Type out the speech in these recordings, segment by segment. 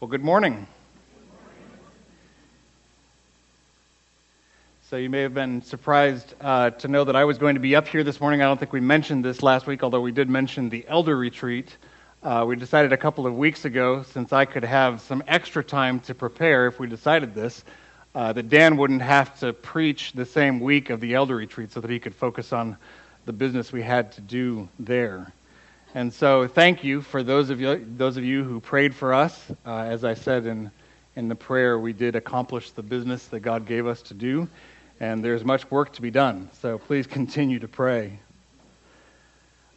Well, good morning. So you may have been surprised to know that I was going to be up here this morning. I don't think we mentioned this last week, although we did mention the elder retreat. We decided a couple of weeks ago, since I could have some extra time to prepare if we decided this, that Dan wouldn't have to preach the same week of the elder retreat so that he could focus on the business we had to do there. And so thank you for those of you who prayed for us. As I said in the prayer, we did accomplish the business that God gave us to do, and there's much work to be done. So please continue to pray.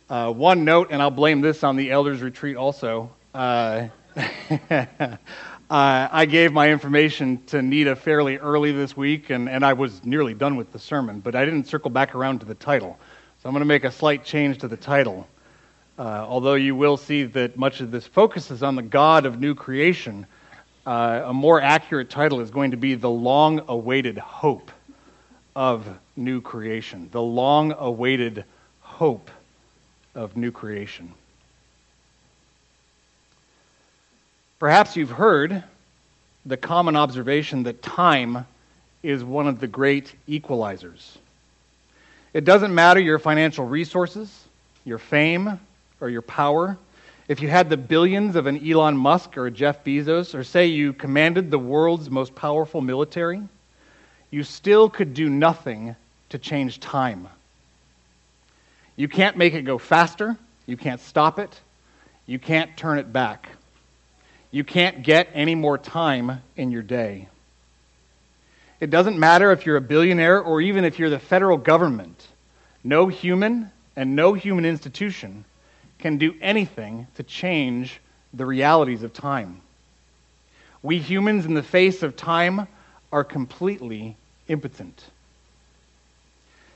One note, and I'll blame this on the elders' retreat also. I gave my information to Nita fairly early this week, and I was nearly done with the sermon, but I didn't circle back around to the title. So I'm going to make a slight change to the title. Although you will see that much of this focuses on the God of new creation, a more accurate title is going to be The Long-Awaited Hope of New Creation. The Long-Awaited Hope of New Creation. Perhaps you've heard the common observation that time is one of the great equalizers. It doesn't matter your financial resources, your fame, or your power. If you had the billions of an Elon Musk or a Jeff Bezos, or say you commanded the world's most powerful military, you still could do nothing to change time. You can't make it go faster. You can't stop it. You can't turn it back. You can't get any more time in your day. It doesn't matter if you're a billionaire or even if you're the federal government. No human and no human institution can do anything to change the realities of time. We humans, in the face of time, are completely impotent.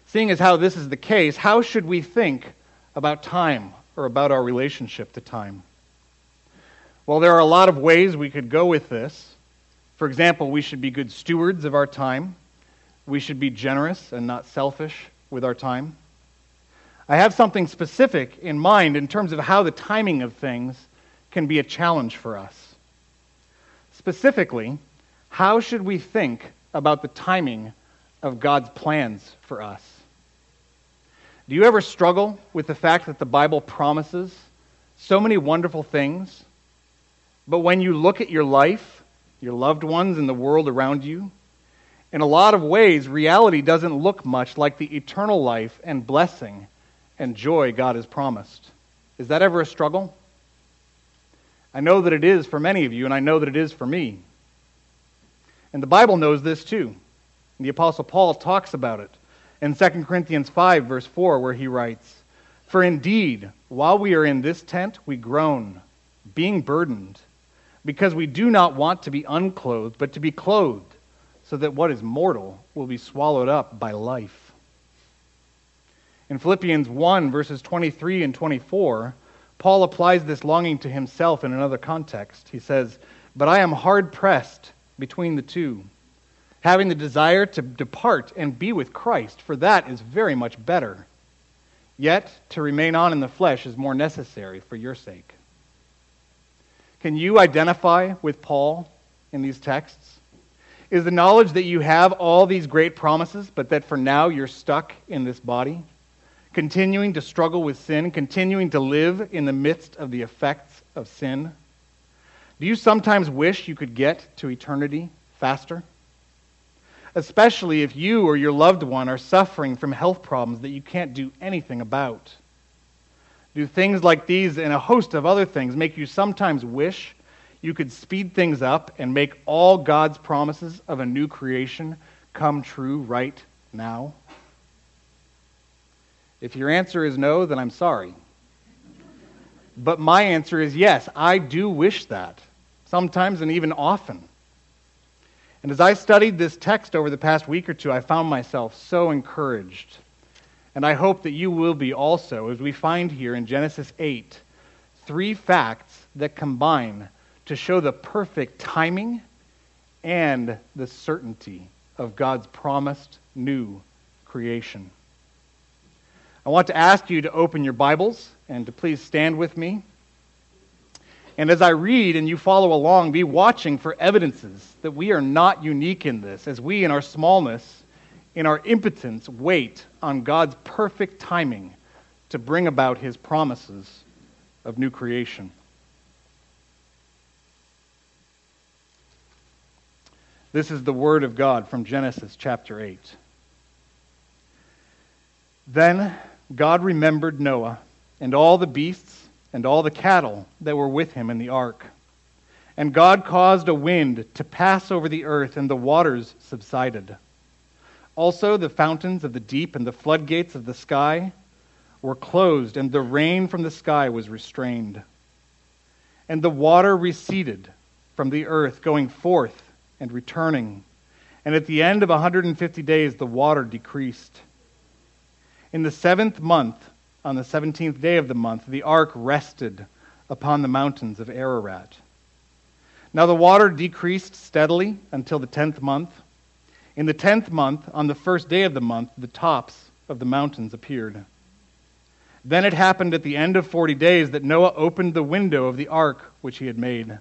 Seeing as how this is the case, how should we think about time or about our relationship to time? Well, there are a lot of ways we could go with this. For example, we should be good stewards of our time. We should be generous and not selfish with our time. I have something specific in mind in terms of how the timing of things can be a challenge for us. Specifically, how should we think about the timing of God's plans for us? Do you ever struggle with the fact that the Bible promises so many wonderful things, but when you look at your life, your loved ones, and the world around you, in a lot of ways, reality doesn't look much like the eternal life and blessing and joy God has promised? Is that ever a struggle? I know that it is for many of you, and I know that it is for me. And the Bible knows this too. The Apostle Paul talks about it in 2 Corinthians 5, verse 4, where he writes, "For indeed, while we are in this tent, we groan, being burdened, because we do not want to be unclothed, but to be clothed, so that what is mortal will be swallowed up by life." In Philippians 1, verses 23 and 24, Paul applies this longing to himself in another context. He says, "But I am hard-pressed between the two, having the desire to depart and be with Christ, for that is very much better. Yet to remain on in the flesh is more necessary for your sake." Can you identify with Paul in these texts? Is the knowledge that you have all these great promises, but that for now you're stuck in this body, continuing to struggle with sin, continuing to live in the midst of the effects of sin? Do you sometimes wish you could get to eternity faster? Especially if you or your loved one are suffering from health problems that you can't do anything about. Do things like these and a host of other things make you sometimes wish you could speed things up and make all God's promises of a new creation come true right now? If your answer is no, then I'm sorry. But my answer is yes, I do wish that, sometimes and even often. And as I studied this text over the past week or two, I found myself so encouraged. And I hope that you will be also, as we find here in Genesis 8, three facts that combine to show the perfect timing and the certainty of God's promised new creation. I want to ask you to open your Bibles and to please stand with me And as I read and you follow along, be watching for evidences that we are not unique in this, as we in our smallness, in our impotence, wait on God's perfect timing to bring about his promises of new creation. This is the word of God from Genesis chapter 8. Then God remembered Noah and all the beasts and all the cattle that were with him in the ark. And God caused a wind to pass over the earth, and the waters subsided. Also the fountains of the deep and the floodgates of the sky were closed, and the rain from the sky was restrained. And the water receded from the earth, going forth and returning. And at the end of 150 days, the water decreased. In the seventh month, on the 17th day of the month, the ark rested upon the mountains of Ararat. Now the water decreased steadily until the 10th month. In the 10th month, on the first day of the month, the tops of the mountains appeared. Then it happened at the end of 40 days that Noah opened the window of the ark which he had made.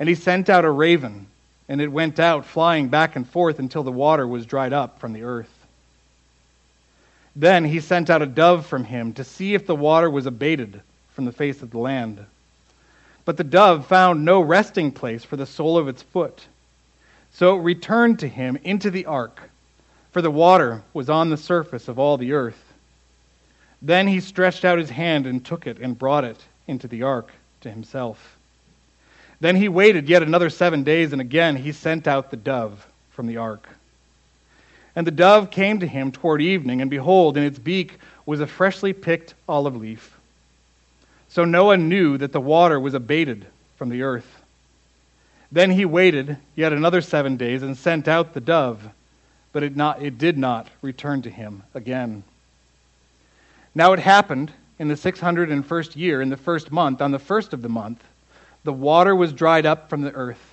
And he sent out a raven, and it went out flying back and forth until the water was dried up from the earth. Then he sent out a dove from him to see if the water was abated from the face of the land. But the dove found no resting place for the sole of its foot. So it returned to him into the ark, for the water was on the surface of all the earth. Then he stretched out his hand and took it and brought it into the ark to himself. Then he waited yet another 7 days, and again he sent out the dove from the ark. And the dove came to him toward evening, and behold, in its beak was a freshly picked olive leaf. So Noah knew that the water was abated from the earth. Then he waited yet another 7 days and sent out the dove, but it did not return to him again. Now it happened in the 601st year, in the first month, on the first of the month, the water was dried up from the earth.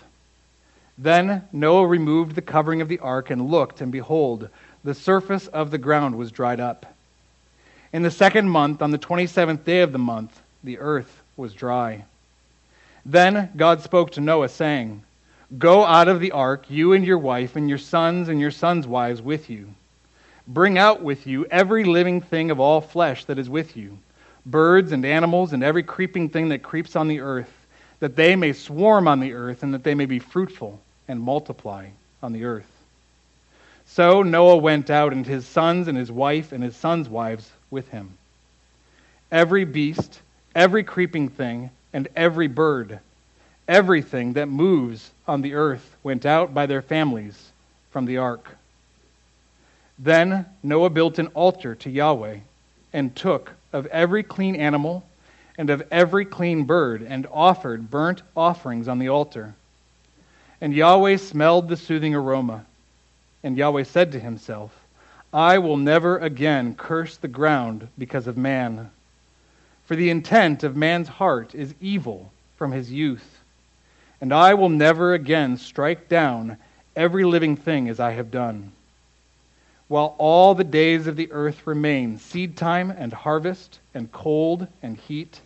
Then Noah removed the covering of the ark and looked, and behold, the surface of the ground was dried up. In the second month, on the 27th day of the month, the earth was dry. Then God spoke to Noah, saying, "Go out of the ark, you and your wife and your sons' wives with you. Bring out with you every living thing of all flesh that is with you, birds and animals and every creeping thing that creeps on the earth, that they may swarm on the earth and that they may be fruitful and multiply on the earth." So Noah went out, and his sons and his wife and his sons' wives with him. Every beast, every creeping thing, and every bird, everything that moves on the earth went out by their families from the ark. Then Noah built an altar to Yahweh and took of every clean animal and of every clean bird and offered burnt offerings on the altar. And Yahweh smelled the soothing aroma. And Yahweh said to himself, "I will never again curse the ground because of man. For the intent of man's heart is evil from his youth. And I will never again strike down every living thing as I have done. While all the days of the earth remain, seed time and harvest and cold and heat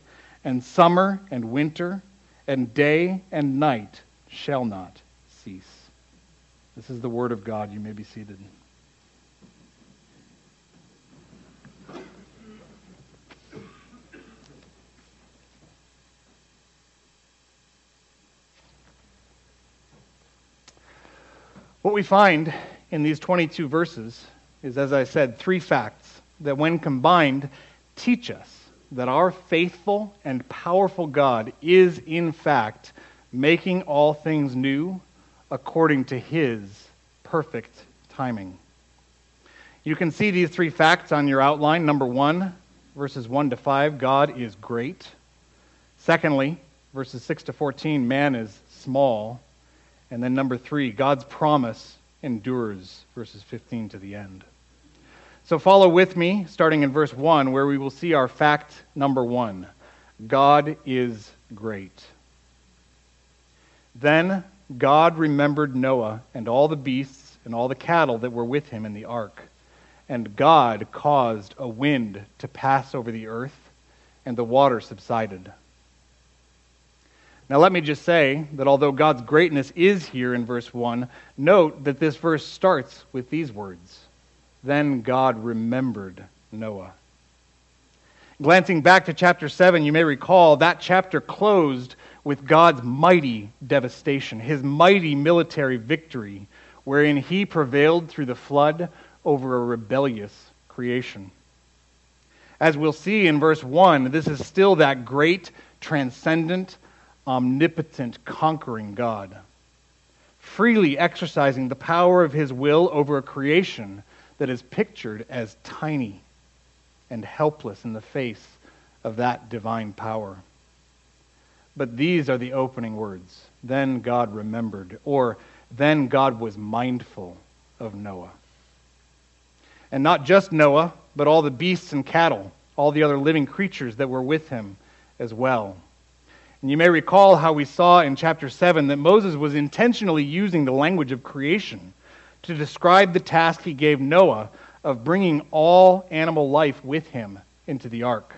and summer and winter and day and night shall not cease." This is the word of God. You may be seated. What we find in these 22 verses is, as I said, three facts that when combined teach us that our faithful and powerful God is in fact making all things new according to his perfect timing. You can see these three facts on your outline. Number one, verses 1 to 5, God is great. Secondly, verses 6 to 14, man is small. And then number three, God's promise endures, verses 15 to the end. So follow with me, starting in verse 1, where we will see our fact number 1. God is great. Then God remembered Noah and all the beasts and all the cattle that were with him in the ark. And God caused a wind to pass over the earth, and the water subsided. Now let me just say that although God's greatness is here in verse 1, note that this verse starts with these words. Then God remembered Noah. Glancing back to chapter 7, you may recall that chapter closed with God's mighty devastation, his mighty military victory, wherein he prevailed through the flood over a rebellious creation. As we'll see in verse 1, this is still that great, transcendent, omnipotent, conquering God, freely exercising the power of his will over a creation that is pictured as tiny and helpless in the face of that divine power. But these are the opening words. Then God remembered, or then God was mindful of Noah. And not just Noah, but all the beasts and cattle, all the other living creatures that were with him as well. And you may recall how we saw in chapter 7 that Moses was intentionally using the language of creation to describe the task he gave Noah of bringing all animal life with him into the ark.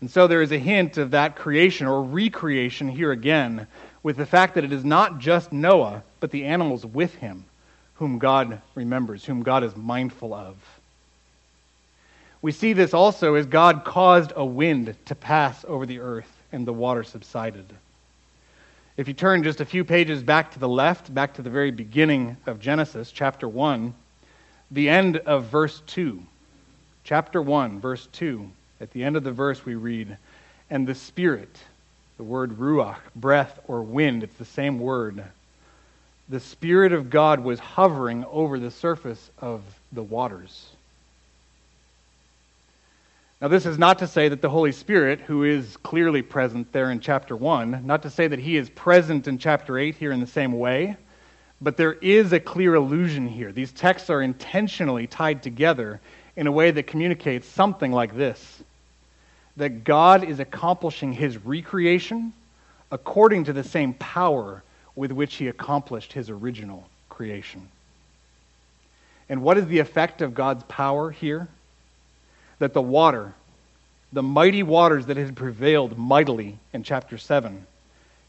And so there is a hint of that creation or recreation here again with the fact that it is not just Noah, but the animals with him whom God remembers, whom God is mindful of. We see this also as God caused a wind to pass over the earth and the water subsided. If you turn just a few pages back to the left, back to the very beginning of Genesis, chapter 1, the end of verse 2. Chapter 1, verse 2. At the end of the verse we read, and the Spirit, the word ruach, breath or wind, it's the same word. The Spirit of God was hovering over the surface of the waters. Now this is not to say that the Holy Spirit, who is clearly present there in chapter 1, not to say that he is present in chapter 8 here in the same way, but there is a clear allusion here. These texts are intentionally tied together in a way that communicates something like this: that God is accomplishing his recreation according to the same power with which he accomplished his original creation. And what is the effect of God's power here? That the water, the mighty waters that had prevailed mightily in chapter 7,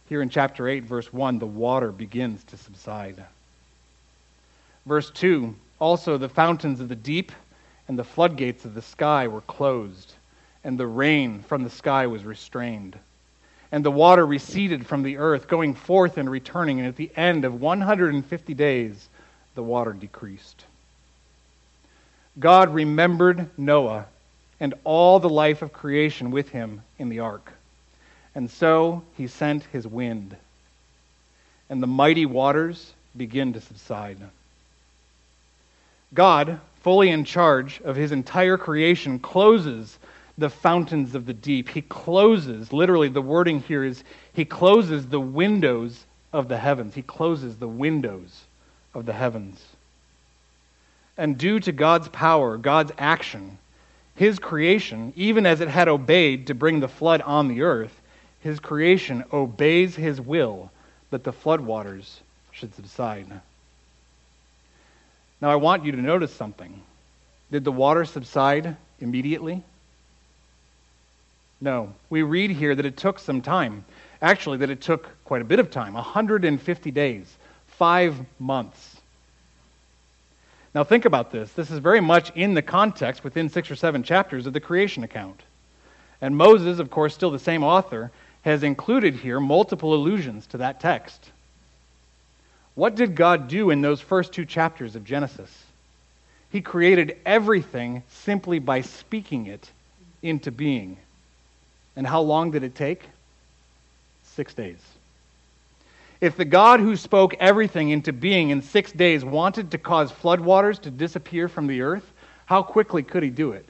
here in chapter 8, verse 1, the water begins to subside. Verse 2, also the fountains of the deep and the floodgates of the sky were closed, and the rain from the sky was restrained. And the water receded from the earth, going forth and returning, and at the end of 150 days, the water decreased. God remembered Noah and all the life of creation with him in the ark. And so he sent his wind, and the mighty waters begin to subside. God, fully in charge of his entire creation, closes the fountains of the deep. He closes, literally the wording here is, he closes the windows of the heavens. He closes the windows of the heavens. And due to God's power, God's action, his creation, even as it had obeyed to bring the flood on the earth, his creation obeys his will that the floodwaters should subside. Now I want you to notice something. Did the water subside immediately? No. We read here that it took some time. Actually, that it took quite a bit of time, 150 days, 5 months. Now think about this. This is very much in the context within 6 or 7 chapters of the creation account. And Moses, of course, still the same author, has included here multiple allusions to that text. What did God do in those first 2 chapters of Genesis? He created everything simply by speaking it into being. And how long did it take? 6 days. If the God who spoke everything into being in 6 days wanted to cause floodwaters to disappear from the earth, how quickly could he do it?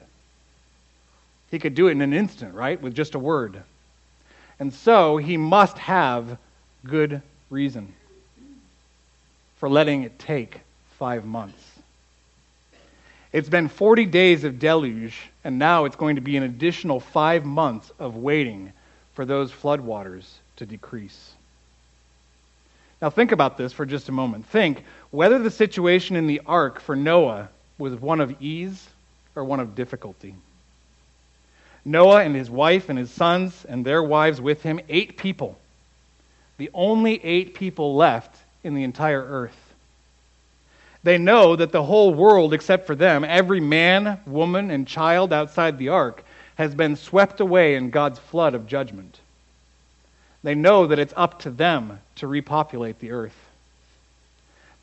He could do it in an instant, right? With just a word. And so he must have good reason for letting it take 5 months. It's been 40 days of deluge, and now it's going to be an additional 5 months of waiting for those floodwaters to decrease. Now think about this for just a moment. Think whether the situation in the ark for Noah was one of ease or one of difficulty. Noah and his wife and his sons and their wives with him, 8 people, the only 8 people left in the entire earth. They know that the whole world, except for them, every man, woman, and child outside the ark, has been swept away in God's flood of judgment. They know that it's up to them to repopulate the earth.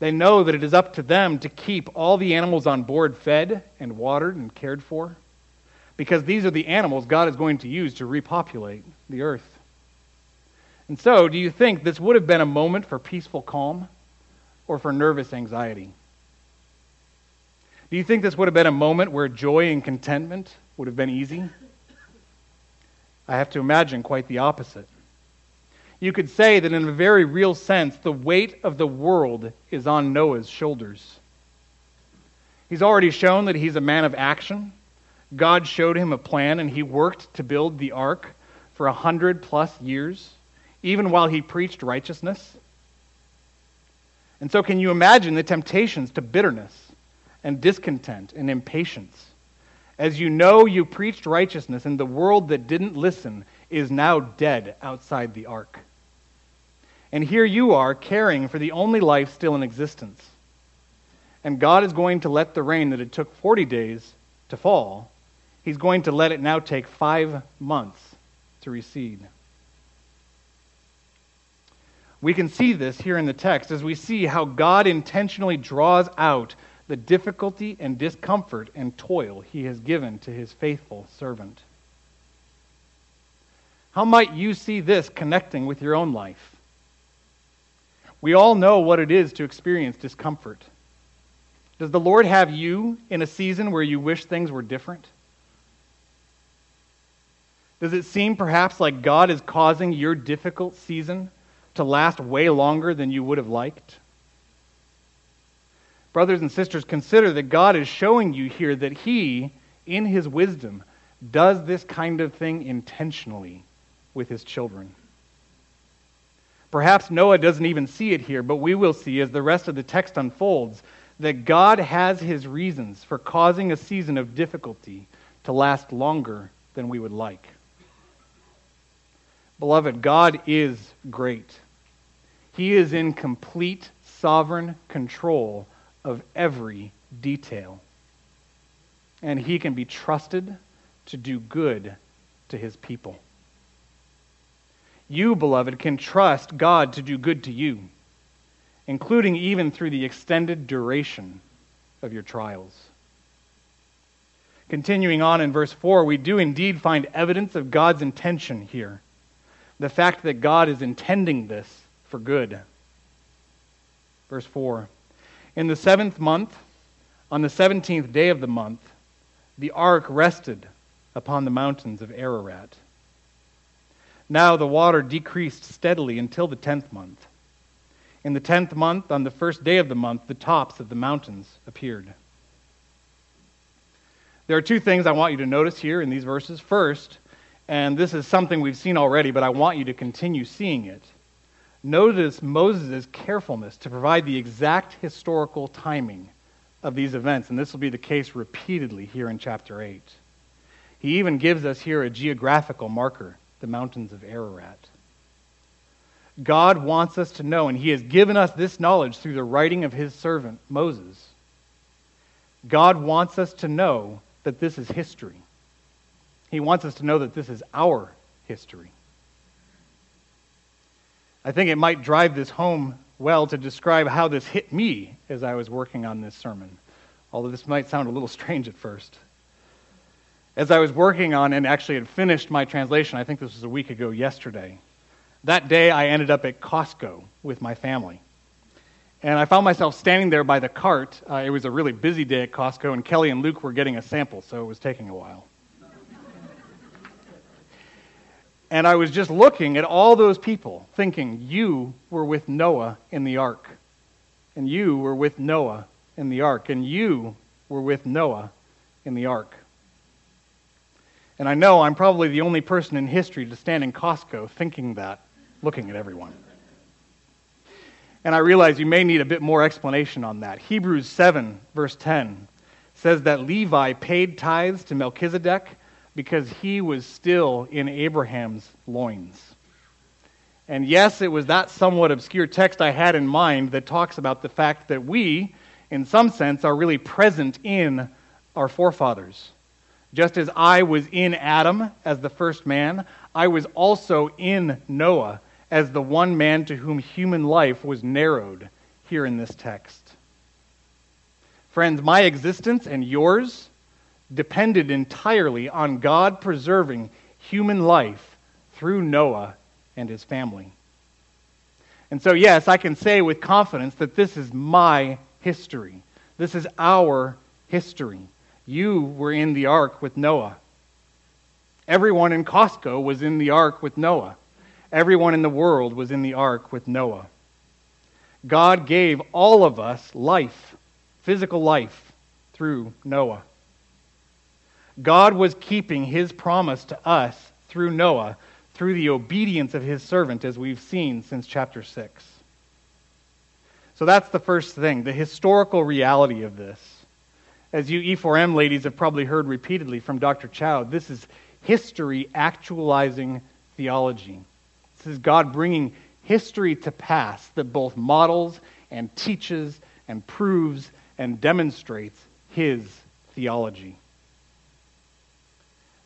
They know that it is up to them to keep all the animals on board fed and watered and cared for, because these are the animals God is going to use to repopulate the earth. And so, do you think this would have been a moment for peaceful calm or for nervous anxiety? Do you think this would have been a moment where joy and contentment would have been easy? I have to imagine quite the opposite. You could say that in a very real sense, the weight of the world is on Noah's shoulders. He's already shown that he's a man of action. God showed him a plan, and he worked to build the ark for 100+ years, even while he preached righteousness. And so can you imagine the temptations to bitterness and discontent and impatience? As you know, you preached righteousness, and the world that didn't listen is now dead outside the ark. And here you are, caring for the only life still in existence. And God is going to let the rain that it took 40 days to fall, he's going to let it now take 5 months to recede. We can see this here in the text as we see how God intentionally draws out the difficulty and discomfort and toil he has given to his faithful servant. How might you see this connecting with your own life? We all know what it is to experience discomfort. Does the Lord have you in a season where you wish things were different? Does it seem perhaps like God is causing your difficult season to last way longer than you would have liked? Brothers and sisters, consider that God is showing you here that he, in his wisdom, does this kind of thing intentionally with his children. Perhaps Noah doesn't even see it here, but we will see as the rest of the text unfolds that God has his reasons for causing a season of difficulty to last longer than we would like. Beloved, God is great. He is in complete sovereign control of every detail. And he can be trusted to do good to his people. You, beloved, can trust God to do good to you, including even through the extended duration of your trials. Continuing on in verse 4, we do indeed find evidence of God's intention here, the fact that God is intending this for good. Verse 4, in the 7th month, on the 17th day of the month, the ark rested upon the mountains of Ararat. Now the water decreased steadily until the 10th month. In the 10th month, on the first day of the month, the tops of the mountains appeared. There are two things I want you to notice here in these verses. First, and this is something we've seen already, but I want you to continue seeing it. Notice Moses' carefulness to provide the exact historical timing of these events, and this will be the case repeatedly here in chapter 8. He even gives us here a geographical marker, the mountains of Ararat. God wants us to know, and he has given us this knowledge through the writing of his servant, Moses. God wants us to know that this is history. He wants us to know that this is our history. I think it might drive this home well to describe how this hit me as I was working on this sermon, although this might sound a little strange at first. As I was working on, and actually had finished my translation, I think this was a week ago yesterday, that day I ended up at Costco with my family. And I found myself standing there by the cart. It was a really busy day at Costco, and Kelly and Luke were getting a sample, so it was taking a while. And I was just looking at all those people, thinking, you were with Noah in the ark. And you were with Noah in the ark. And you were with Noah in the ark. And I know I'm probably the only person in history to stand in Costco thinking that, looking at everyone. And I realize you may need a bit more explanation on that. Hebrews 7, verse 10, says that Levi paid tithes to Melchizedek because he was still in Abraham's loins. And yes, it was that somewhat obscure text I had in mind that talks about the fact that we, in some sense, are really present in our forefathers. Just as I was in Adam as the first man, I was also in Noah as the one man to whom human life was narrowed here in this text. Friends, my existence and yours depended entirely on God preserving human life through Noah and his family. And so, yes, I can say with confidence that this is my history. This is our history. You were in the ark with Noah. Everyone in Costco was in the ark with Noah. Everyone in the world was in the ark with Noah. God gave all of us life, physical life, through Noah. God was keeping his promise to us through Noah, through the obedience of his servant, as we've seen since chapter 6. So that's the first thing, the historical reality of this. As you E4M ladies have probably heard repeatedly from Dr. Chow, this is history actualizing theology. This is God bringing history to pass that both models and teaches and proves and demonstrates his theology.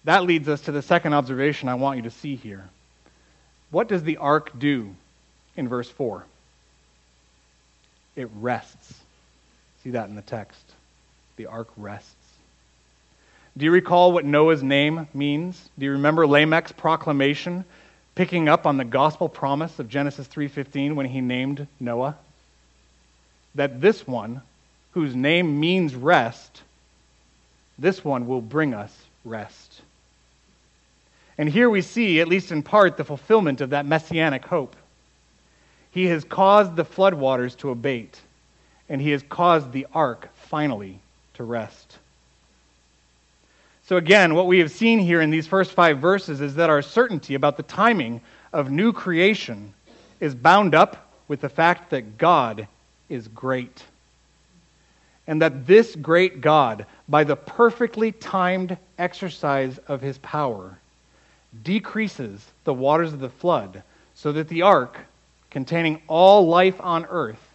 That leads us to the second observation I want you to see here. What does the ark do in verse 4? It rests. See that in the text. The ark rests. Do you recall what Noah's name means? Do you remember Lamech's proclamation picking up on the gospel promise of Genesis 3:15 when he named Noah? That this one, whose name means rest, this one will bring us rest. And here we see, at least in part, the fulfillment of that messianic hope. He has caused the floodwaters to abate, and he has caused the ark, finally, to rest. So again, what we have seen here in these first 5 verses is that our certainty about the timing of new creation is bound up with the fact that God is great. And that this great God, by the perfectly timed exercise of his power, decreases the waters of the flood so that the ark, containing all life on earth,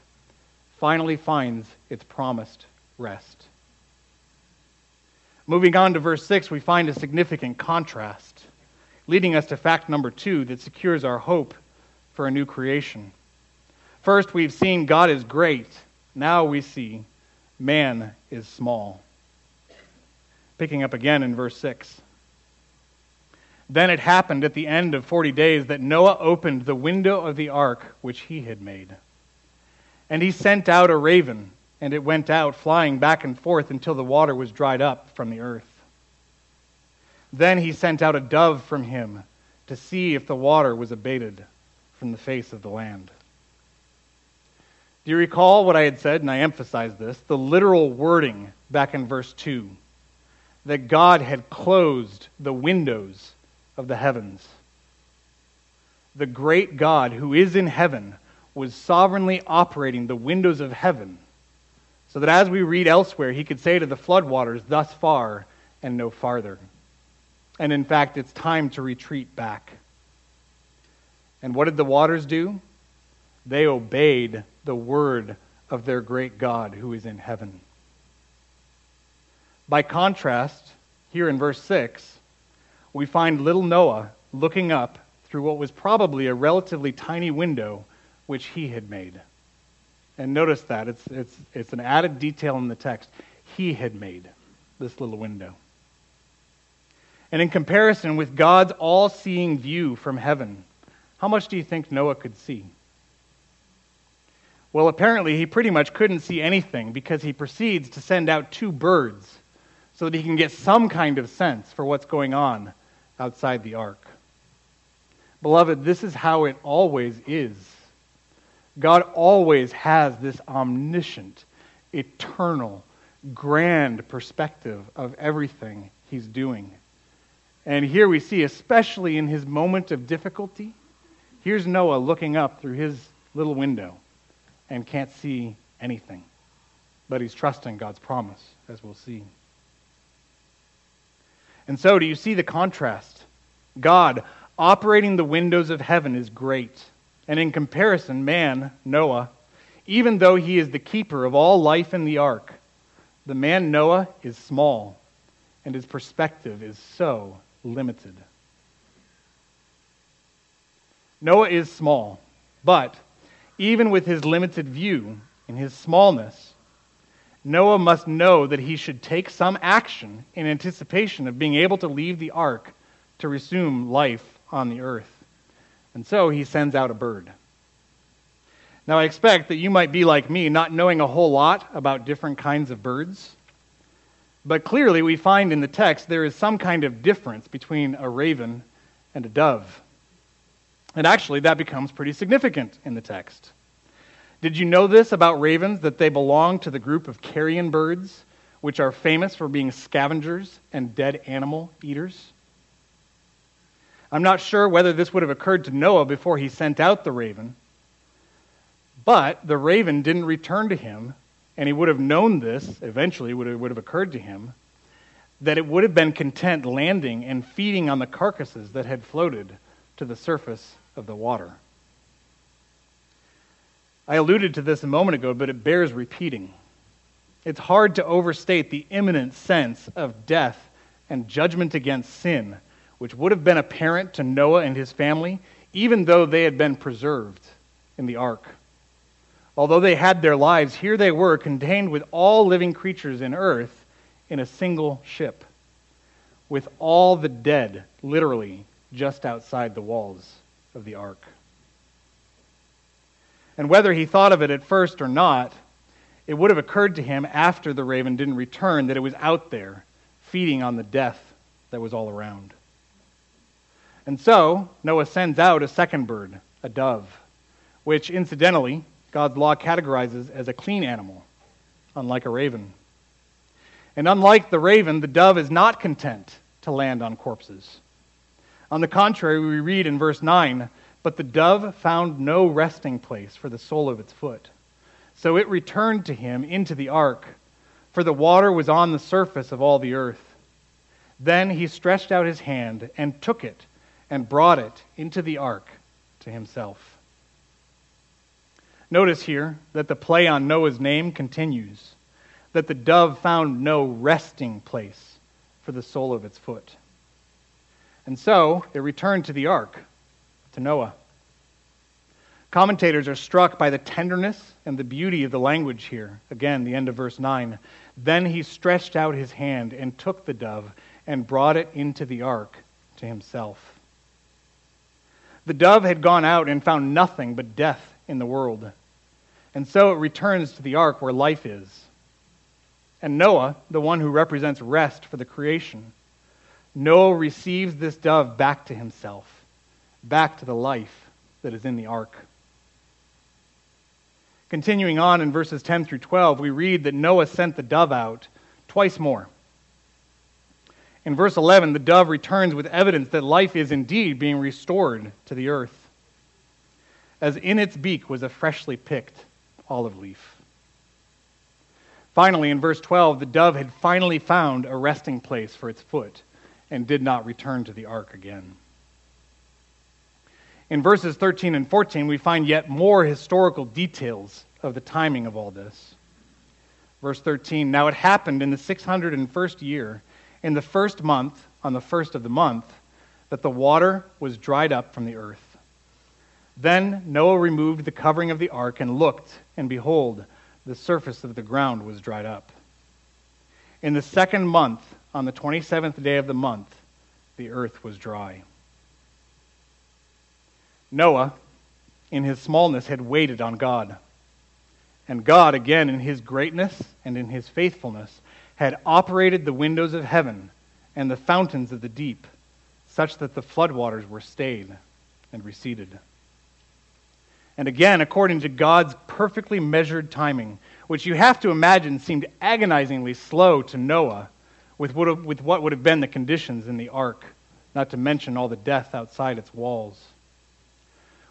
finally finds its promised rest. Moving on to verse 6, we find a significant contrast, leading us to fact number 2 that secures our hope for a new creation. First, we've seen God is great. Now we see man is small. Picking up again in verse 6. Then it happened at the end of 40 days that Noah opened the window of the ark which he had made. And he sent out a raven, and it went out flying back and forth until the water was dried up from the earth. Then he sent out a dove from him to see if the water was abated from the face of the land. Do you recall what I had said, and I emphasized this, the literal wording back in verse 2, that God had closed the windows of the heavens. The great God who is in heaven was sovereignly operating the windows of heaven, so that as we read elsewhere, he could say to the floodwaters, thus far and no farther. And in fact, it's time to retreat back. And what did the waters do? They obeyed the word of their great God who is in heaven. By contrast, here in verse 6, we find little Noah looking up through what was probably a relatively tiny window which he had made. And notice that. It's an added detail in the text. He had made this little window. And in comparison with God's all-seeing view from heaven, how much do you think Noah could see? Well, apparently he pretty much couldn't see anything because he proceeds to send out 2 birds so that he can get some kind of sense for what's going on outside the ark. Beloved, this is how it always is. God always has this omniscient, eternal, grand perspective of everything he's doing. And here we see, especially in his moment of difficulty, here's Noah looking up through his little window and can't see anything. But he's trusting God's promise, as we'll see. And so, do you see the contrast? God, operating the windows of heaven, is great. And in comparison, man, Noah, even though he is the keeper of all life in the ark, the man Noah is small, and his perspective is so limited. Noah is small, but even with his limited view and his smallness, Noah must know that he should take some action in anticipation of being able to leave the ark to resume life on the earth. And so he sends out a bird. Now I expect that you might be like me, not knowing a whole lot about different kinds of birds. But clearly we find in the text there is some kind of difference between a raven and a dove. And actually, that becomes pretty significant in the text. Did you know this about ravens, that they belong to the group of carrion birds, which are famous for being scavengers and dead animal eaters? I'm not sure whether this would have occurred to Noah before he sent out the raven, but the raven didn't return to him, and he would have known this, eventually it would have occurred to him, that it would have been content landing and feeding on the carcasses that had floated to the surface of the water. I alluded to this a moment ago, but it bears repeating. It's hard to overstate the imminent sense of death and judgment against sin, which would have been apparent to Noah and his family, even though they had been preserved in the ark. Although they had their lives, here they were contained with all living creatures in earth in a single ship, with all the dead literally just outside the walls of the ark. And whether he thought of it at first or not, it would have occurred to him after the raven didn't return that it was out there feeding on the death that was all around. And so Noah sends out a second bird, a dove, which incidentally God's law categorizes as a clean animal, unlike a raven. And unlike the raven, the dove is not content to land on corpses. On the contrary, we read in verse 9, "But the dove found no resting place for the sole of its foot. So it returned to him into the ark, for the water was on the surface of all the earth. Then he stretched out his hand and took it and brought it into the ark to himself." Notice here that the play on Noah's name continues, that the dove found no resting place for the sole of its foot. And so it returned to the ark, to Noah. Commentators are struck by the tenderness and the beauty of the language here. Again, the end of verse 9. "Then he stretched out his hand and took the dove and brought it into the ark to himself." The dove had gone out and found nothing but death in the world. And so it returns to the ark where life is. And Noah, the one who represents rest for the creation, Noah receives this dove back to himself, back to the life that is in the ark. Continuing on in verses 10 through 12, we read that Noah sent the dove out twice more. In verse 11, the dove returns with evidence that life is indeed being restored to the earth, as in its beak was a freshly picked olive leaf. Finally, in verse 12, the dove had finally found a resting place for its foot and did not return to the ark again. In verses 13 and 14, we find yet more historical details of the timing of all this. Verse 13, "Now it happened in the 601st year, in the first month, on the first of the month, that the water was dried up from the earth. Then Noah removed the covering of the ark and looked, and behold, the surface of the ground was dried up. In the second month, on the 27th day of the month, the earth was dry." Noah, in his smallness, had waited on God. And God, again, in his greatness and in his faithfulness, had operated the windows of heaven and the fountains of the deep, such that the floodwaters were stayed and receded. And again, according to God's perfectly measured timing, which you have to imagine seemed agonizingly slow to Noah, with what would have been the conditions in the ark, not to mention all the death outside its walls.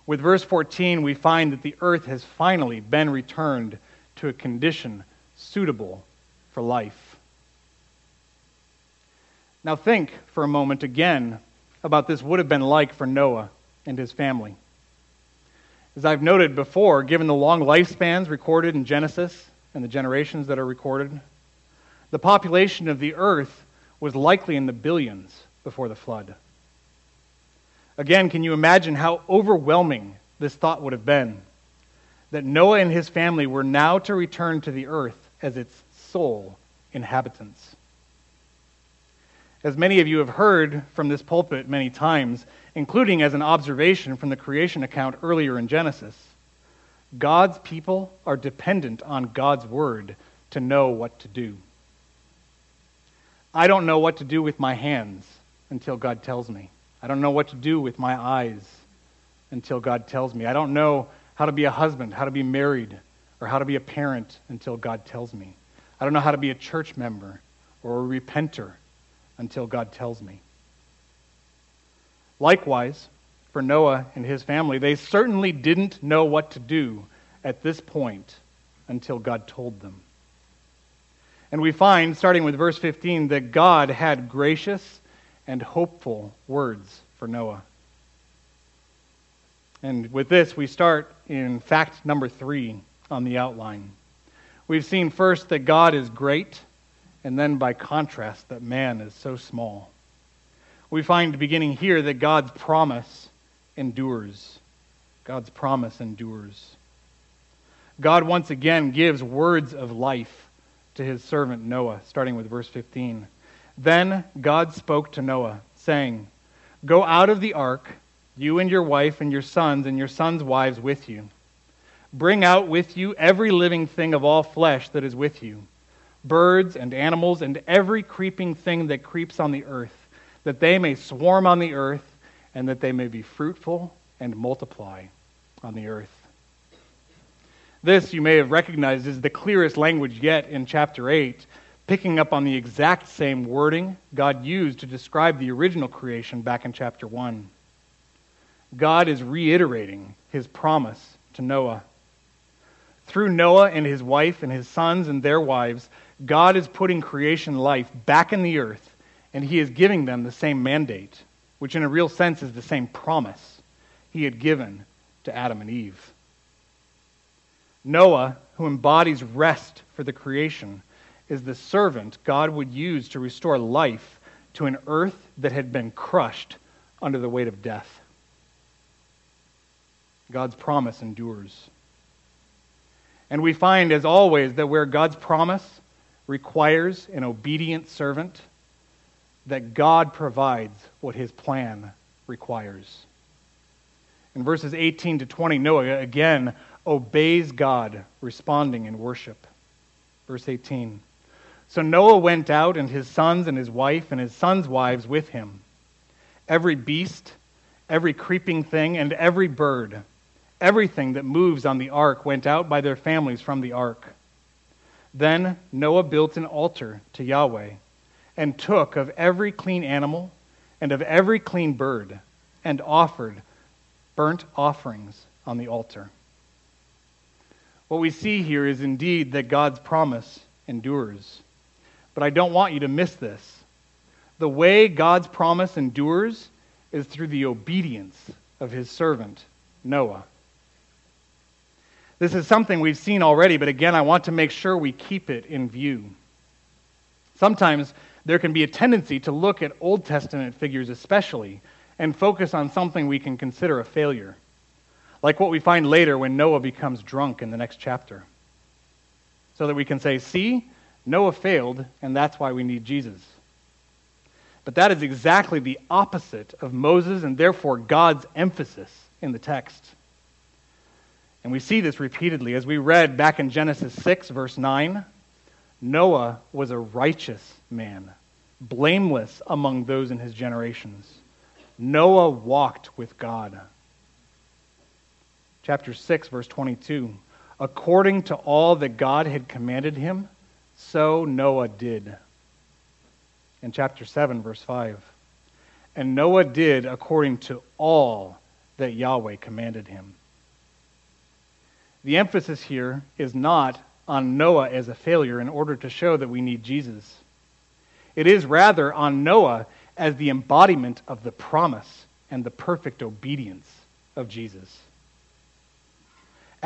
With verse 14, we find that the earth has finally been returned to a condition suitable for life. Now think for a moment again about what this would have been like for Noah and his family. As I've noted before, given the long lifespans recorded in Genesis and the generations that are recorded, the population of the earth was likely in the billions before the flood. Again, can you imagine how overwhelming this thought would have been? That Noah and his family were now to return to the earth as its sole inhabitants. As many of you have heard from this pulpit many times, including as an observation from the creation account earlier in Genesis, God's people are dependent on God's word to know what to do. I don't know what to do with my hands until God tells me. I don't know what to do with my eyes until God tells me. I don't know how to be a husband, how to be married, or how to be a parent until God tells me. I don't know how to be a church member or a repenter until God tells me. Likewise, for Noah and his family, they certainly didn't know what to do at this point until God told them. And we find, starting with verse 15, that God had gracious and hopeful words for Noah. And with this, we start in fact number 3 on the outline. We've seen first that God is great, and then by contrast, that man is so small. We find beginning here that God's promise endures. God's promise endures. God once again gives words of life to his servant Noah, starting with verse 15. Then God spoke to Noah, saying, "Go out of the ark, you and your wife and your sons' wives with you. Bring out with you every living thing of all flesh that is with you, birds and animals and every creeping thing that creeps on the earth, that they may swarm on the earth, and that they may be fruitful and multiply on the earth." This, you may have recognized, is the clearest language yet in chapter 8, picking up on the exact same wording God used to describe the original creation back in chapter 1. God is reiterating his promise to Noah. Through Noah and his wife and his sons and their wives, God is putting creation life back in the earth, and he is giving them the same mandate, which in a real sense is the same promise he had given to Adam and Eve. Noah, who embodies rest for the creation, is the servant God would use to restore life to an earth that had been crushed under the weight of death. God's promise endures. And we find, as always, that where God's promise requires an obedient servant, that God provides what his plan requires. In verses 18 to 20, Noah again obeys God, responding in worship. Verse 18, "So Noah went out, and his wife and his sons' wives with him. Every beast, every creeping thing, and every bird, everything that moves on the ark went out by their families from the ark. Then Noah built an altar to Yahweh, and took of every clean animal and of every clean bird, and offered burnt offerings on the altar." What we see here is indeed that God's promise endures. But I don't want you to miss this. The way God's promise endures is through the obedience of his servant, Noah. This is something we've seen already, but again, I want to make sure we keep it in view. Sometimes there can be a tendency to look at Old Testament figures especially and focus on something we can consider a failure, like what we find later when Noah becomes drunk in the next chapter, so that we can say, "See, Noah failed, and that's why we need Jesus." But that is exactly the opposite of Moses and therefore God's emphasis in the text. And we see this repeatedly as we read back in Genesis 6, verse 9, "Noah was a righteous man, blameless among those in his generations. Noah walked with God." Chapter 6, verse 22, "According to all that God had commanded him, so Noah did." And chapter 7, verse 5, "And Noah did according to all that Yahweh commanded him." The emphasis here is not on Noah as a failure in order to show that we need Jesus. It is rather on Noah as the embodiment of the promise and the perfect obedience of Jesus.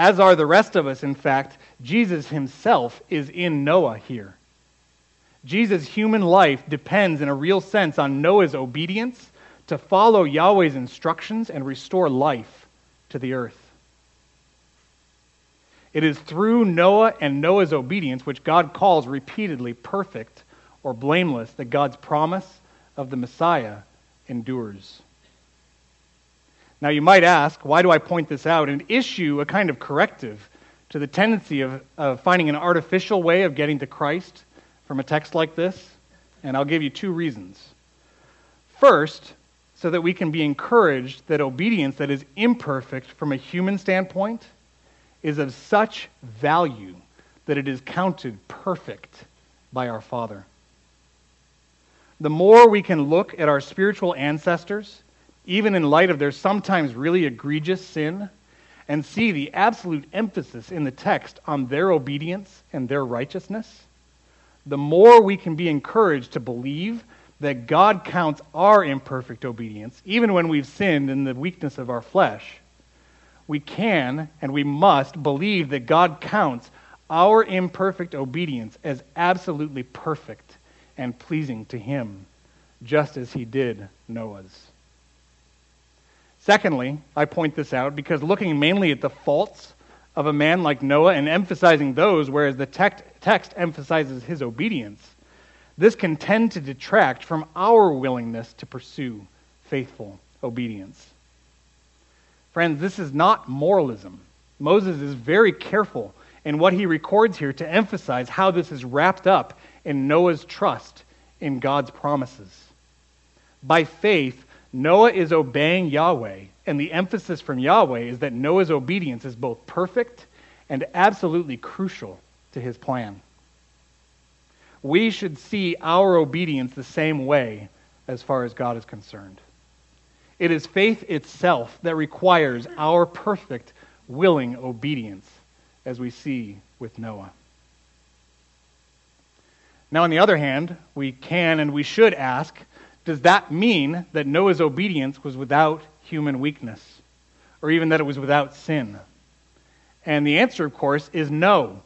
as are the rest of us. In fact, Jesus himself is in Noah here. Jesus' human life depends in a real sense on Noah's obedience to follow Yahweh's instructions and restore life to the earth. It is through Noah and Noah's obedience, which God calls repeatedly perfect or blameless, that God's promise of the Messiah endures. Now you might ask, why do I point this out and issue a kind of corrective to the tendency of finding an artificial way of getting to Christ from a text like this? And I'll give you two reasons. First, so that we can be encouraged that obedience that is imperfect from a human standpoint is of such value that it is counted perfect by our Father. The more we can look at our spiritual ancestors, even in light of their sometimes really egregious sin, and see the absolute emphasis in the text on their obedience and their righteousness, the more we can be encouraged to believe that God counts our imperfect obedience, even when we've sinned in the weakness of our flesh. We can and we must believe that God counts our imperfect obedience as absolutely perfect and pleasing to him, just as he did Noah's. Secondly, I point this out because looking mainly at the faults of a man like Noah and emphasizing those, whereas the text emphasizes his obedience, this can tend to detract from our willingness to pursue faithful obedience. Friends, this is not moralism. Moses is very careful in what he records here to emphasize how this is wrapped up in Noah's trust in God's promises. By faith, Noah is obeying Yahweh, and the emphasis from Yahweh is that Noah's obedience is both perfect and absolutely crucial to his plan. We should see our obedience the same way as far as God is concerned. It is faith itself that requires our perfect, willing obedience, as we see with Noah. Now, on the other hand, we can and we should ask, does that mean that Noah's obedience was without human weakness, or even that it was without sin? And the answer, of course, is no,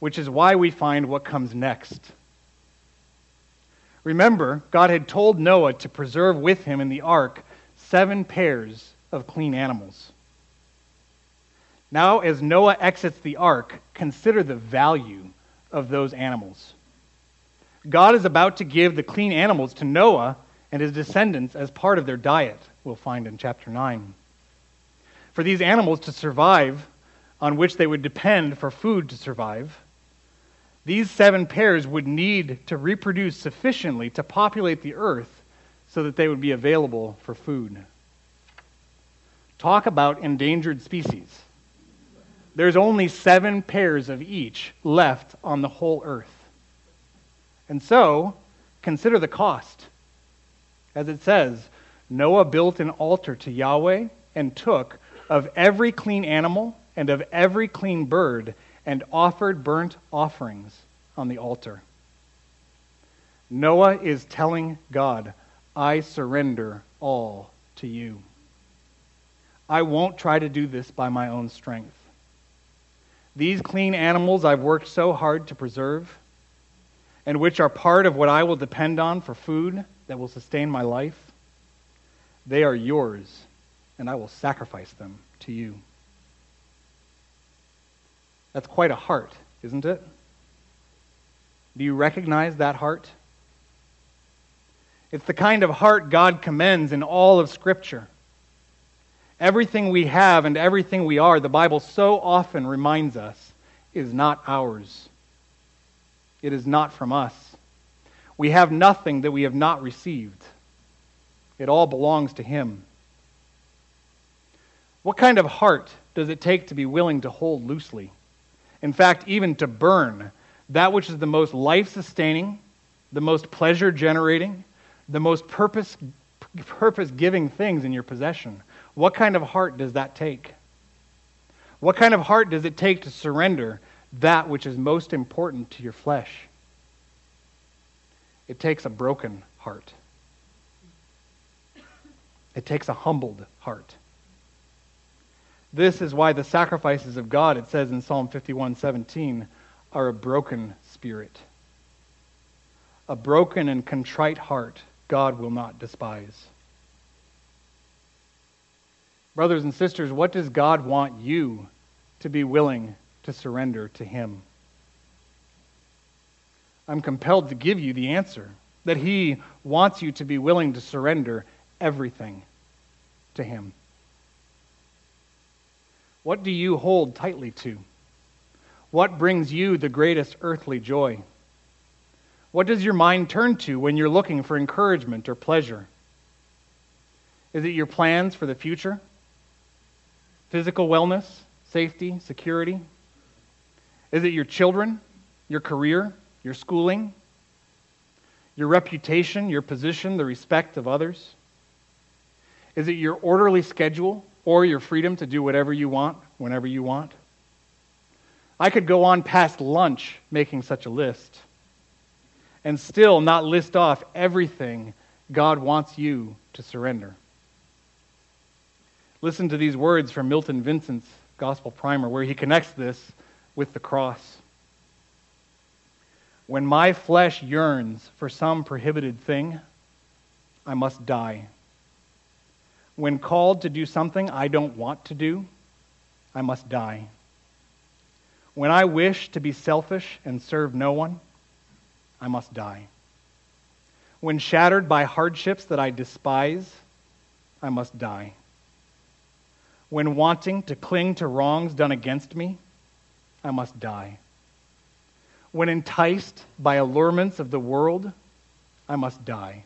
which is why we find what comes next. Remember, God had told Noah to preserve with him in the ark 7 pairs of clean animals. Now, as Noah exits the ark, consider the value of those animals. God is about to give the clean animals to Noah and his descendants as part of their diet, we'll find in chapter 9. For these animals to survive, on which they would depend for food to survive, these 7 pairs would need to reproduce sufficiently to populate the earth so that they would be available for food. Talk about endangered species. There's only 7 pairs of each left on the whole earth. And so, consider the cost. As it says, Noah built an altar to Yahweh and took of every clean animal and of every clean bird and offered burnt offerings on the altar. Noah is telling God, I surrender all to you. I won't try to do this by my own strength. These clean animals I've worked so hard to preserve, and which are part of what I will depend on for food that will sustain my life, they are yours, and I will sacrifice them to you. That's quite a heart, isn't it? Do you recognize that heart? It's the kind of heart God commends in all of Scripture. Everything we have and everything we are, the Bible so often reminds us, is not ours. It is not from us. We have nothing that we have not received. It all belongs to Him. What kind of heart does it take to be willing to hold loosely? In fact, even to burn that which is the most life-sustaining, the most pleasure-generating, the most purpose-giving things in your possession. What kind of heart does that take? What kind of heart does it take to surrender that which is most important to your flesh? It takes a broken heart. It takes a humbled heart. This is why the sacrifices of God, it says in Psalm 51:17, are a broken spirit. A broken and contrite heart God will not despise. Brothers and sisters, what does God want you to be willing to surrender to Him? I'm compelled to give you the answer, that He wants you to be willing to surrender everything to Him. What do you hold tightly to? What brings you the greatest earthly joy? What does your mind turn to when you're looking for encouragement or pleasure? Is it your plans for the future? Physical wellness, safety, security? Is it your children, your career, your schooling, your reputation, your position, the respect of others? Is it your orderly schedule or your freedom to do whatever you want, whenever you want? I could go on past lunch making such a list and still not list off everything God wants you to surrender. Listen to these words from Milton Vincent's Gospel Primer, where he connects this with the cross. When my flesh yearns for some prohibited thing, I must die. When called to do something I don't want to do, I must die. When I wish to be selfish and serve no one, I must die. When shattered by hardships that I despise, I must die. When wanting to cling to wrongs done against me, I must die. When enticed by allurements of the world, I must die.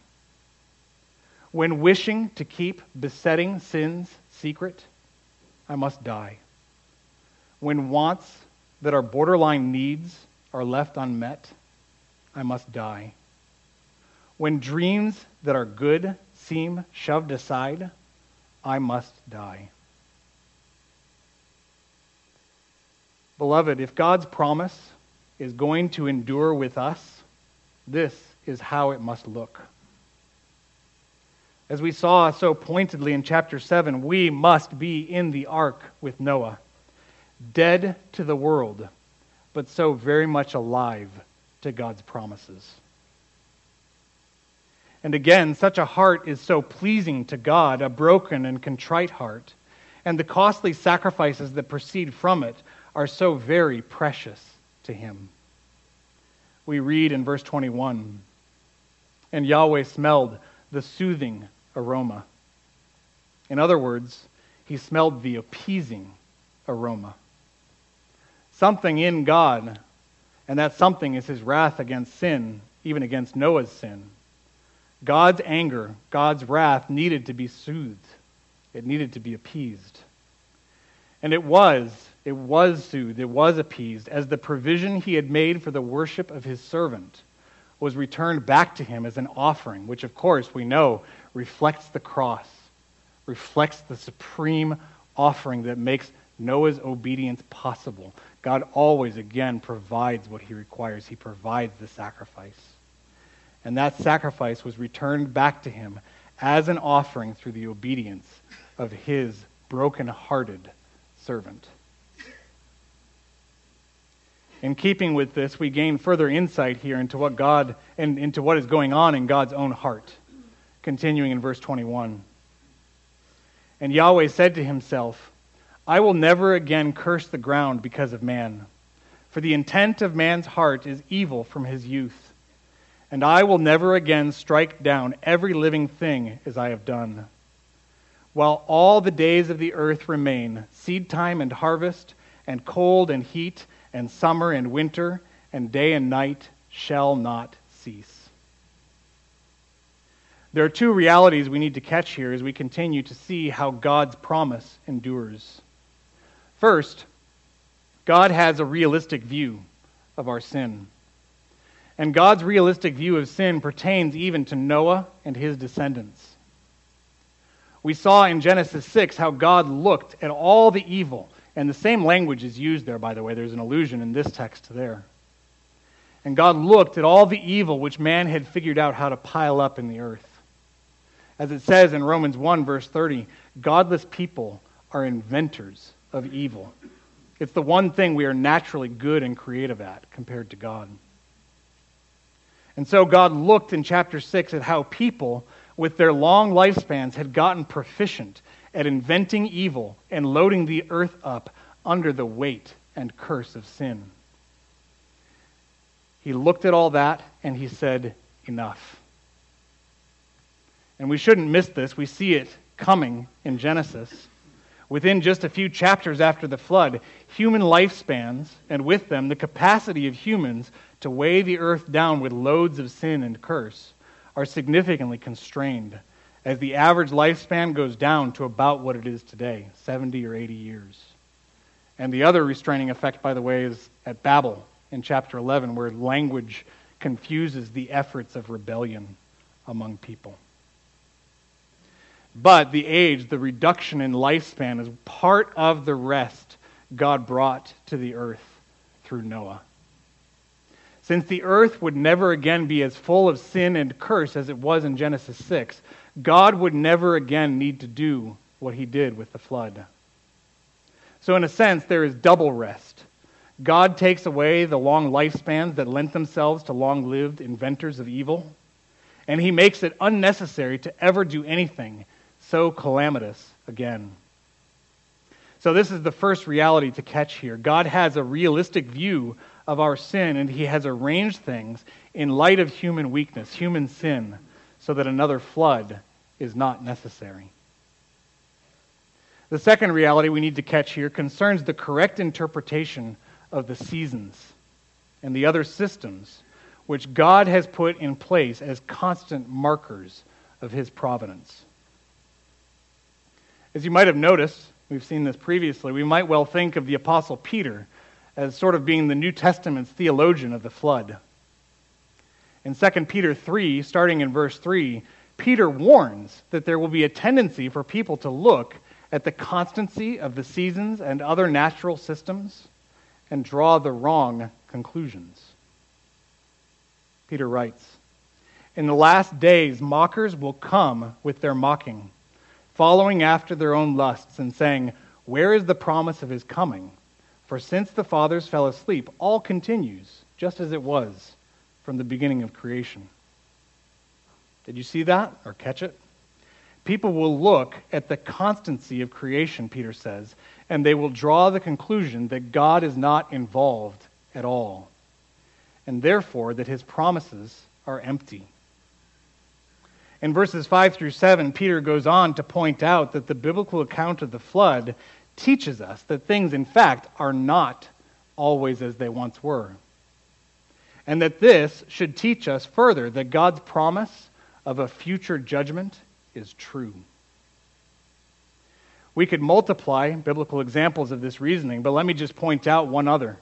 When wishing to keep besetting sins secret, I must die. When wants that are borderline needs are left unmet, I must die. When dreams that are good seem shoved aside, I must die. Beloved, if God's promise is going to endure with us, this is how it must look. As we saw so pointedly in chapter 7, we must be in the ark with Noah, dead to the world, but so very much alive to God's promises. And again, such a heart is so pleasing to God, a broken and contrite heart, and the costly sacrifices that proceed from it are so very precious to Him. We read in verse 21, and Yahweh smelled the soothing aroma. In other words, He smelled the appeasing aroma. Something in God, and that something is His wrath against sin, even against Noah's sin. God's anger, God's wrath needed to be soothed. It needed to be appeased. And it was soothed, it was appeased, as the provision He had made for the worship of His servant was returned back to Him as an offering, which of course we know reflects the cross, reflects the supreme offering that makes Noah's obedience possible. God always, again, provides what He requires. He provides the sacrifice. And that sacrifice was returned back to Him as an offering through the obedience of His broken-hearted servant. In keeping with this, we gain further insight here into what God and into what is going on in God's own heart. Continuing in verse 21. And Yahweh said to Himself, I will never again curse the ground because of man, for the intent of man's heart is evil from his youth, and I will never again strike down every living thing as I have done. While all the days of the earth remain, seed time and harvest, and cold and heat, and summer and winter, and day and night shall not cease. There are two realities we need to catch here as we continue to see how God's promise endures. First, God has a realistic view of our sin. And God's realistic view of sin pertains even to Noah and his descendants. We saw in Genesis 6 how God looked at all the evil. And the same language is used there, by the way. There's an allusion in this text there. And God looked at all the evil which man had figured out how to pile up in the earth. As it says in Romans 1, verse 30, godless people are inventors of evil. It's the one thing we are naturally good and creative at compared to God. And so God looked in chapter 6 at how people with their long lifespans had gotten proficient at inventing evil and loading the earth up under the weight and curse of sin. He looked at all that and he said, enough. And we shouldn't miss this. We see it coming in Genesis. Within just a few chapters after the flood, human lifespans, and with them the capacity of humans to weigh the earth down with loads of sin and curse, are significantly constrained as the average lifespan goes down to about what it is today, 70 or 80 years. And the other restraining effect, by the way, is at Babel in chapter 11, where language confuses the efforts of rebellion among people. But the age, the reduction in lifespan, is part of the rest God brought to the earth through Noah. Since the earth would never again be as full of sin and curse as it was in Genesis 6, God would never again need to do what he did with the flood. So in a sense, there is double rest. God takes away the long lifespans that lent themselves to long-lived inventors of evil, and he makes it unnecessary to ever do anything so calamitous again. So this is the first reality to catch here. God has a realistic view of our sin, and he has arranged things in light of human weakness, human sin, so that another flood is not necessary. The second reality we need to catch here concerns the correct interpretation of the seasons and the other systems which God has put in place as constant markers of his providence. As you might have noticed, we've seen this previously, we might well think of the Apostle Peter as sort of being the New Testament's theologian of the flood. In 2 Peter 3, starting in verse 3, Peter warns that there will be a tendency for people to look at the constancy of the seasons and other natural systems and draw the wrong conclusions. Peter writes, "In the last days, mockers will come with their mocking, following after their own lusts and saying, 'Where is the promise of his coming? For since the fathers fell asleep, all continues just as it was from the beginning of creation.'" Did you see that or catch it? People will look at the constancy of creation, Peter says, and they will draw the conclusion that God is not involved at all, and therefore that his promises are empty. In verses 5 through 7, Peter goes on to point out that the biblical account of the flood teaches us that things, in fact, are not always as they once were. And that this should teach us further that God's promise of a future judgment is true. We could multiply biblical examples of this reasoning, but let me just point out one other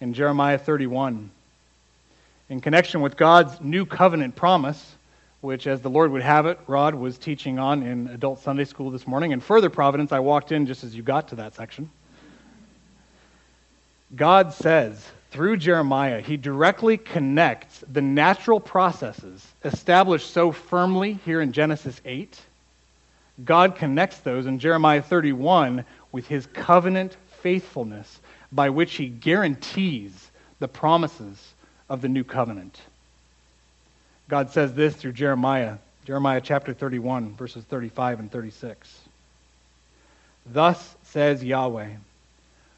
in Jeremiah 31. In connection with God's new covenant promise, which, as the Lord would have it, Rod was teaching on in adult Sunday school this morning. And further providence, I walked in just as you got to that section. God says, through Jeremiah, he directly connects the natural processes established so firmly here in Genesis 8. God connects those in Jeremiah 31 with his covenant faithfulness, by which he guarantees the promises of the new covenant. God says this through Jeremiah chapter 31, verses 35 and 36. "Thus says Yahweh,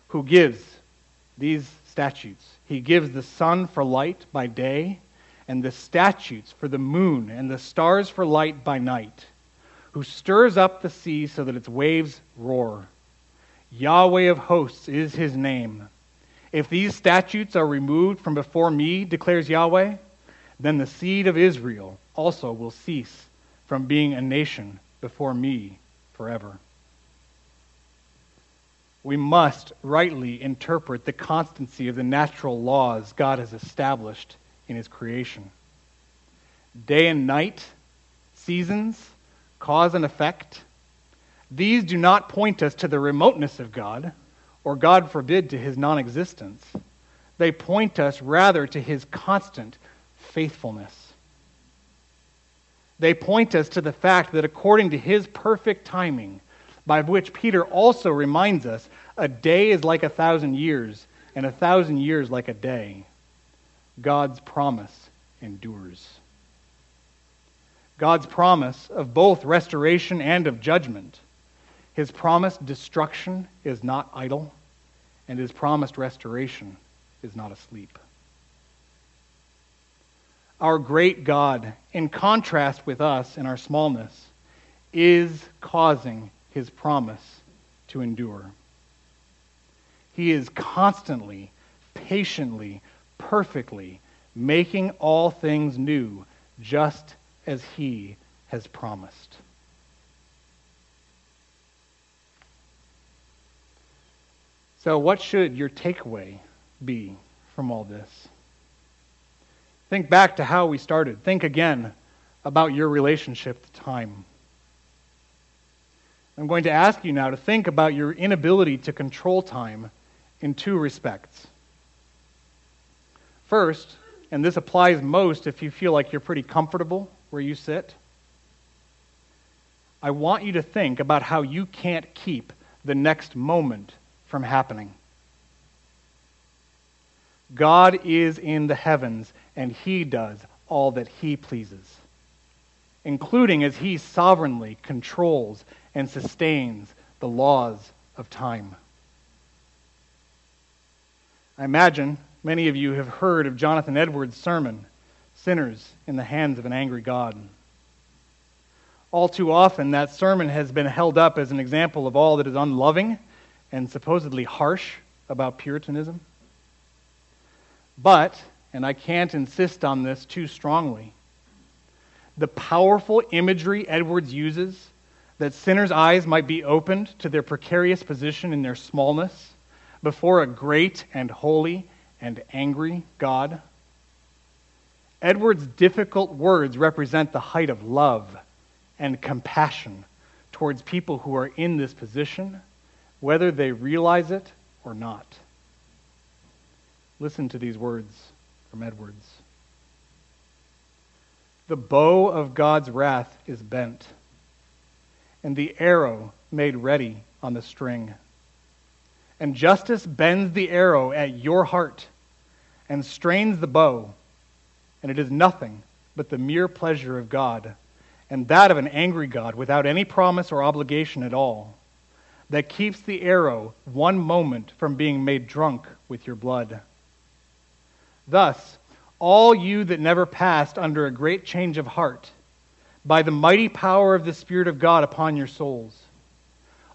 who gives these statutes. He gives the sun for light by day, and the statutes for the moon, and the stars for light by night, who stirs up the sea so that its waves roar. Yahweh of hosts is his name. If these statutes are removed from before me, declares Yahweh, then the seed of Israel also will cease from being a nation before me forever." We must rightly interpret the constancy of the natural laws God has established in his creation. Day and night, seasons, cause and effect, these do not point us to the remoteness of God, or God forbid, to his non-existence. They point us rather to his constant faithfulness. They point us to the fact that according to his perfect timing, by which Peter also reminds us A day is like 1,000 years, and 1,000 years like a day. God's promise endures. God's promise of both restoration and of judgment. His promised destruction is not idle, and his promised restoration is not asleep. Our great God, in contrast with us in our smallness, is causing his promise to endure. He is constantly, patiently, perfectly making all things new, just as he has promised. So what should your takeaway be from all this? Think back to how we started. Think again about your relationship to time. I'm going to ask you now to think about your inability to control time in two respects. First, and this applies most if you feel like you're pretty comfortable where you sit, I want you to think about how you can't keep the next moment from happening. God is in the heavens, and he does all that he pleases, including as he sovereignly controls and sustains the laws of time. I imagine many of you have heard of Jonathan Edwards' sermon, Sinners in the Hands of an Angry God. All too often, that sermon has been held up as an example of all that is unloving and supposedly harsh about Puritanism. But, and I can't insist on this too strongly, the powerful imagery Edwards uses, that sinners' eyes might be opened to their precarious position in their smallness before a great and holy and angry God. Edwards' difficult words represent the height of love and compassion towards people who are in this position, whether they realize it or not. Listen to these words from Edwards. The bow of God's wrath is bent, and the arrow made ready on the string. And justice bends the arrow at your heart and strains the bow, and it is nothing but the mere pleasure of God, and that of an angry God without any promise or obligation at all, that keeps the arrow one moment from being made drunk with your blood. Thus, all you that never passed under a great change of heart, by the mighty power of the Spirit of God upon your souls,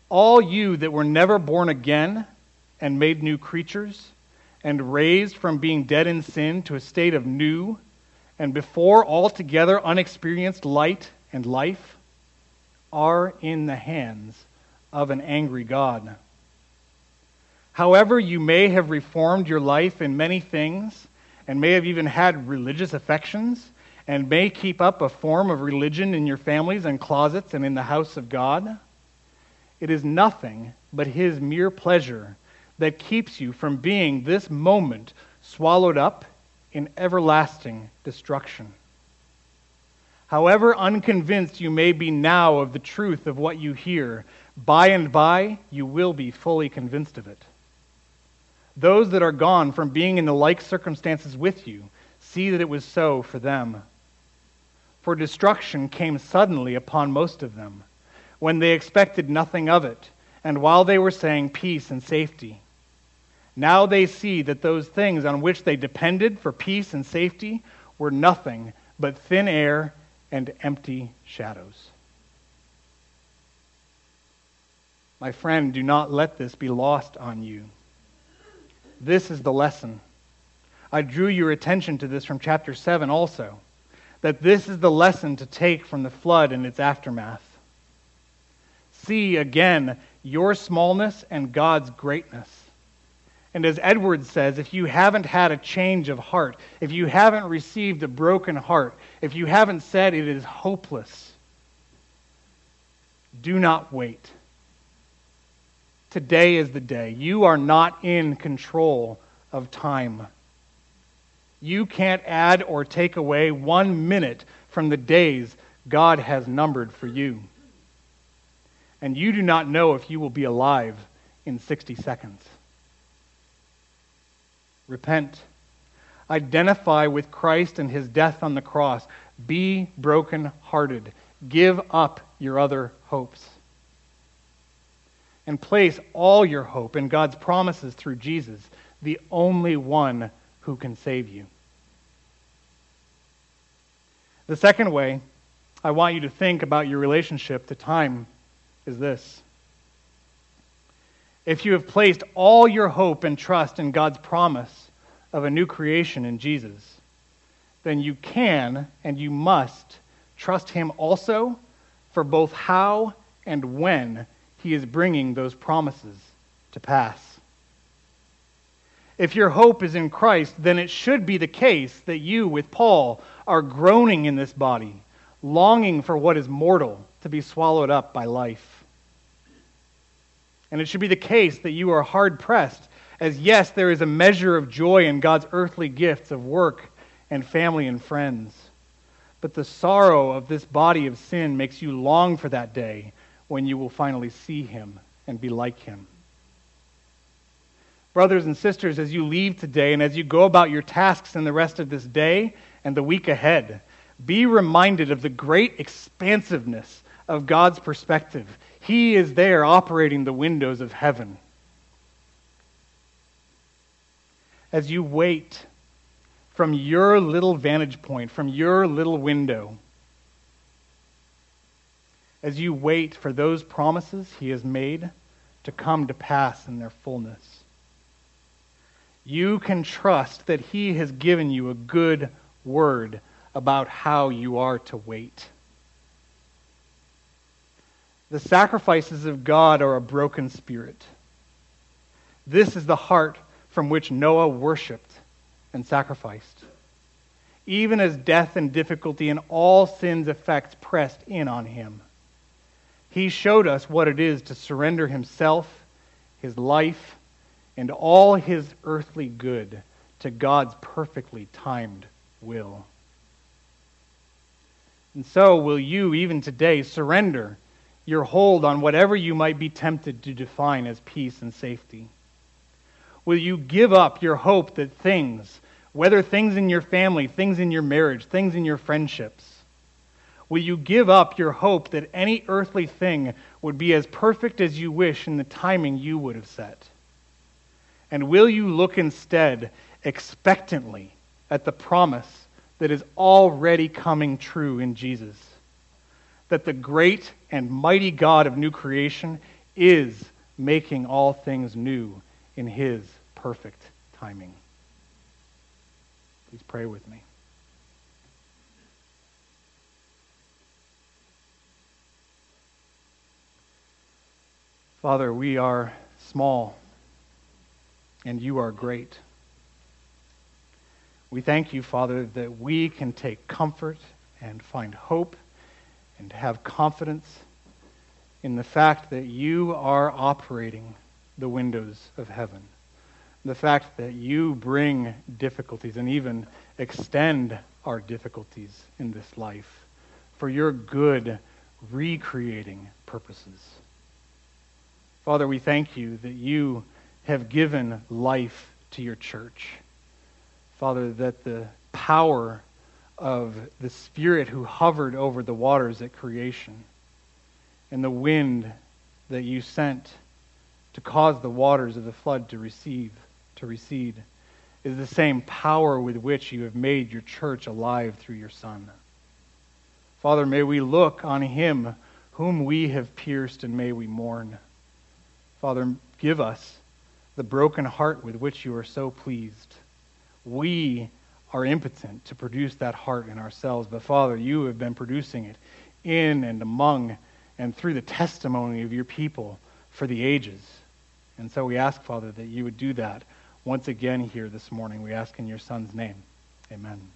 all you that were never born again and made new creatures, and raised from being dead in sin to a state of new and before altogether unexperienced light and life, are in the hands of an angry God. However you may have reformed your life in many things, and may have even had religious affections, and may keep up a form of religion in your families and closets and in the house of God, it is nothing but his mere pleasure that keeps you from being this moment swallowed up in everlasting destruction. However unconvinced you may be now of the truth of what you hear, by and by you will be fully convinced of it. Those that are gone from being in the like circumstances with you see that it was so for them. For destruction came suddenly upon most of them, when they expected nothing of it, and while they were saying peace and safety. Now they see that those things on which they depended for peace and safety were nothing but thin air and empty shadows. My friend, do not let this be lost on you. This is the lesson. I drew your attention to this from chapter 7 also, that this is the lesson to take from the flood and its aftermath. See again your smallness and God's greatness. And as Edwards says, if you haven't had a change of heart, if you haven't received a broken heart, if you haven't said it is hopeless, do not wait. Today is the day. You are not in control of time. You can't add or take away 1 minute from the days God has numbered for you. And you do not know if you will be alive in 60 seconds. Repent. Identify with Christ and his death on the cross. Be brokenhearted. Give up your other hopes. And place all your hope in God's promises through Jesus, the only one who can save you. The second way I want you to think about your relationship to time is this. If you have placed all your hope and trust in God's promise of a new creation in Jesus, then you can and you must trust him also for both how and when he is bringing those promises to pass. If your hope is in Christ, then it should be the case that you, with Paul, are groaning in this body, longing for what is mortal to be swallowed up by life. And it should be the case that you are hard-pressed, as yes, there is a measure of joy in God's earthly gifts of work and family and friends. But the sorrow of this body of sin makes you long for that day when you will finally see him and be like him. Brothers and sisters, as you leave today and as you go about your tasks in the rest of this day and the week ahead, be reminded of the great expansiveness of God's perspective. He is there operating the windows of heaven. As you wait from your little vantage point, from your little window, as you wait for those promises he has made to come to pass in their fullness, you can trust that he has given you a good word about how you are to wait. The sacrifices of God are a broken spirit. This is the heart from which Noah worshipped and sacrificed, even as death and difficulty and all sin's effects pressed in on him. He showed us what it is to surrender himself, his life, and all his earthly good to God's perfectly timed will. And so will you, even today, surrender your hold on whatever you might be tempted to define as peace and safety. Will you give up your hope that things, whether things in your family, things in your marriage, things in your friendships, will you give up your hope that any earthly thing would be as perfect as you wish in the timing you would have set? And will you look instead expectantly at the promise that is already coming true in Jesus? That the great and mighty God of new creation is making all things new in his perfect timing. Please pray with me. Father, we are small, and you are great. We thank you, Father, that we can take comfort and find hope and have confidence in the fact that you are operating the windows of heaven, the fact that you bring difficulties and even extend our difficulties in this life for your good recreating purposes. Father, we thank you that you have given life to your church. Father, that the power of the Spirit who hovered over the waters at creation and the wind that you sent to cause the waters of the flood to recede, is the same power with which you have made your church alive through your Son. Father, may we look on him whom we have pierced, and may we mourn. Father, give us the broken heart with which you are so pleased. We are impotent to produce that heart in ourselves, but Father, you have been producing it in and among and through the testimony of your people for the ages. And so we ask, Father, that you would do that once again here this morning. We ask in your Son's name. Amen.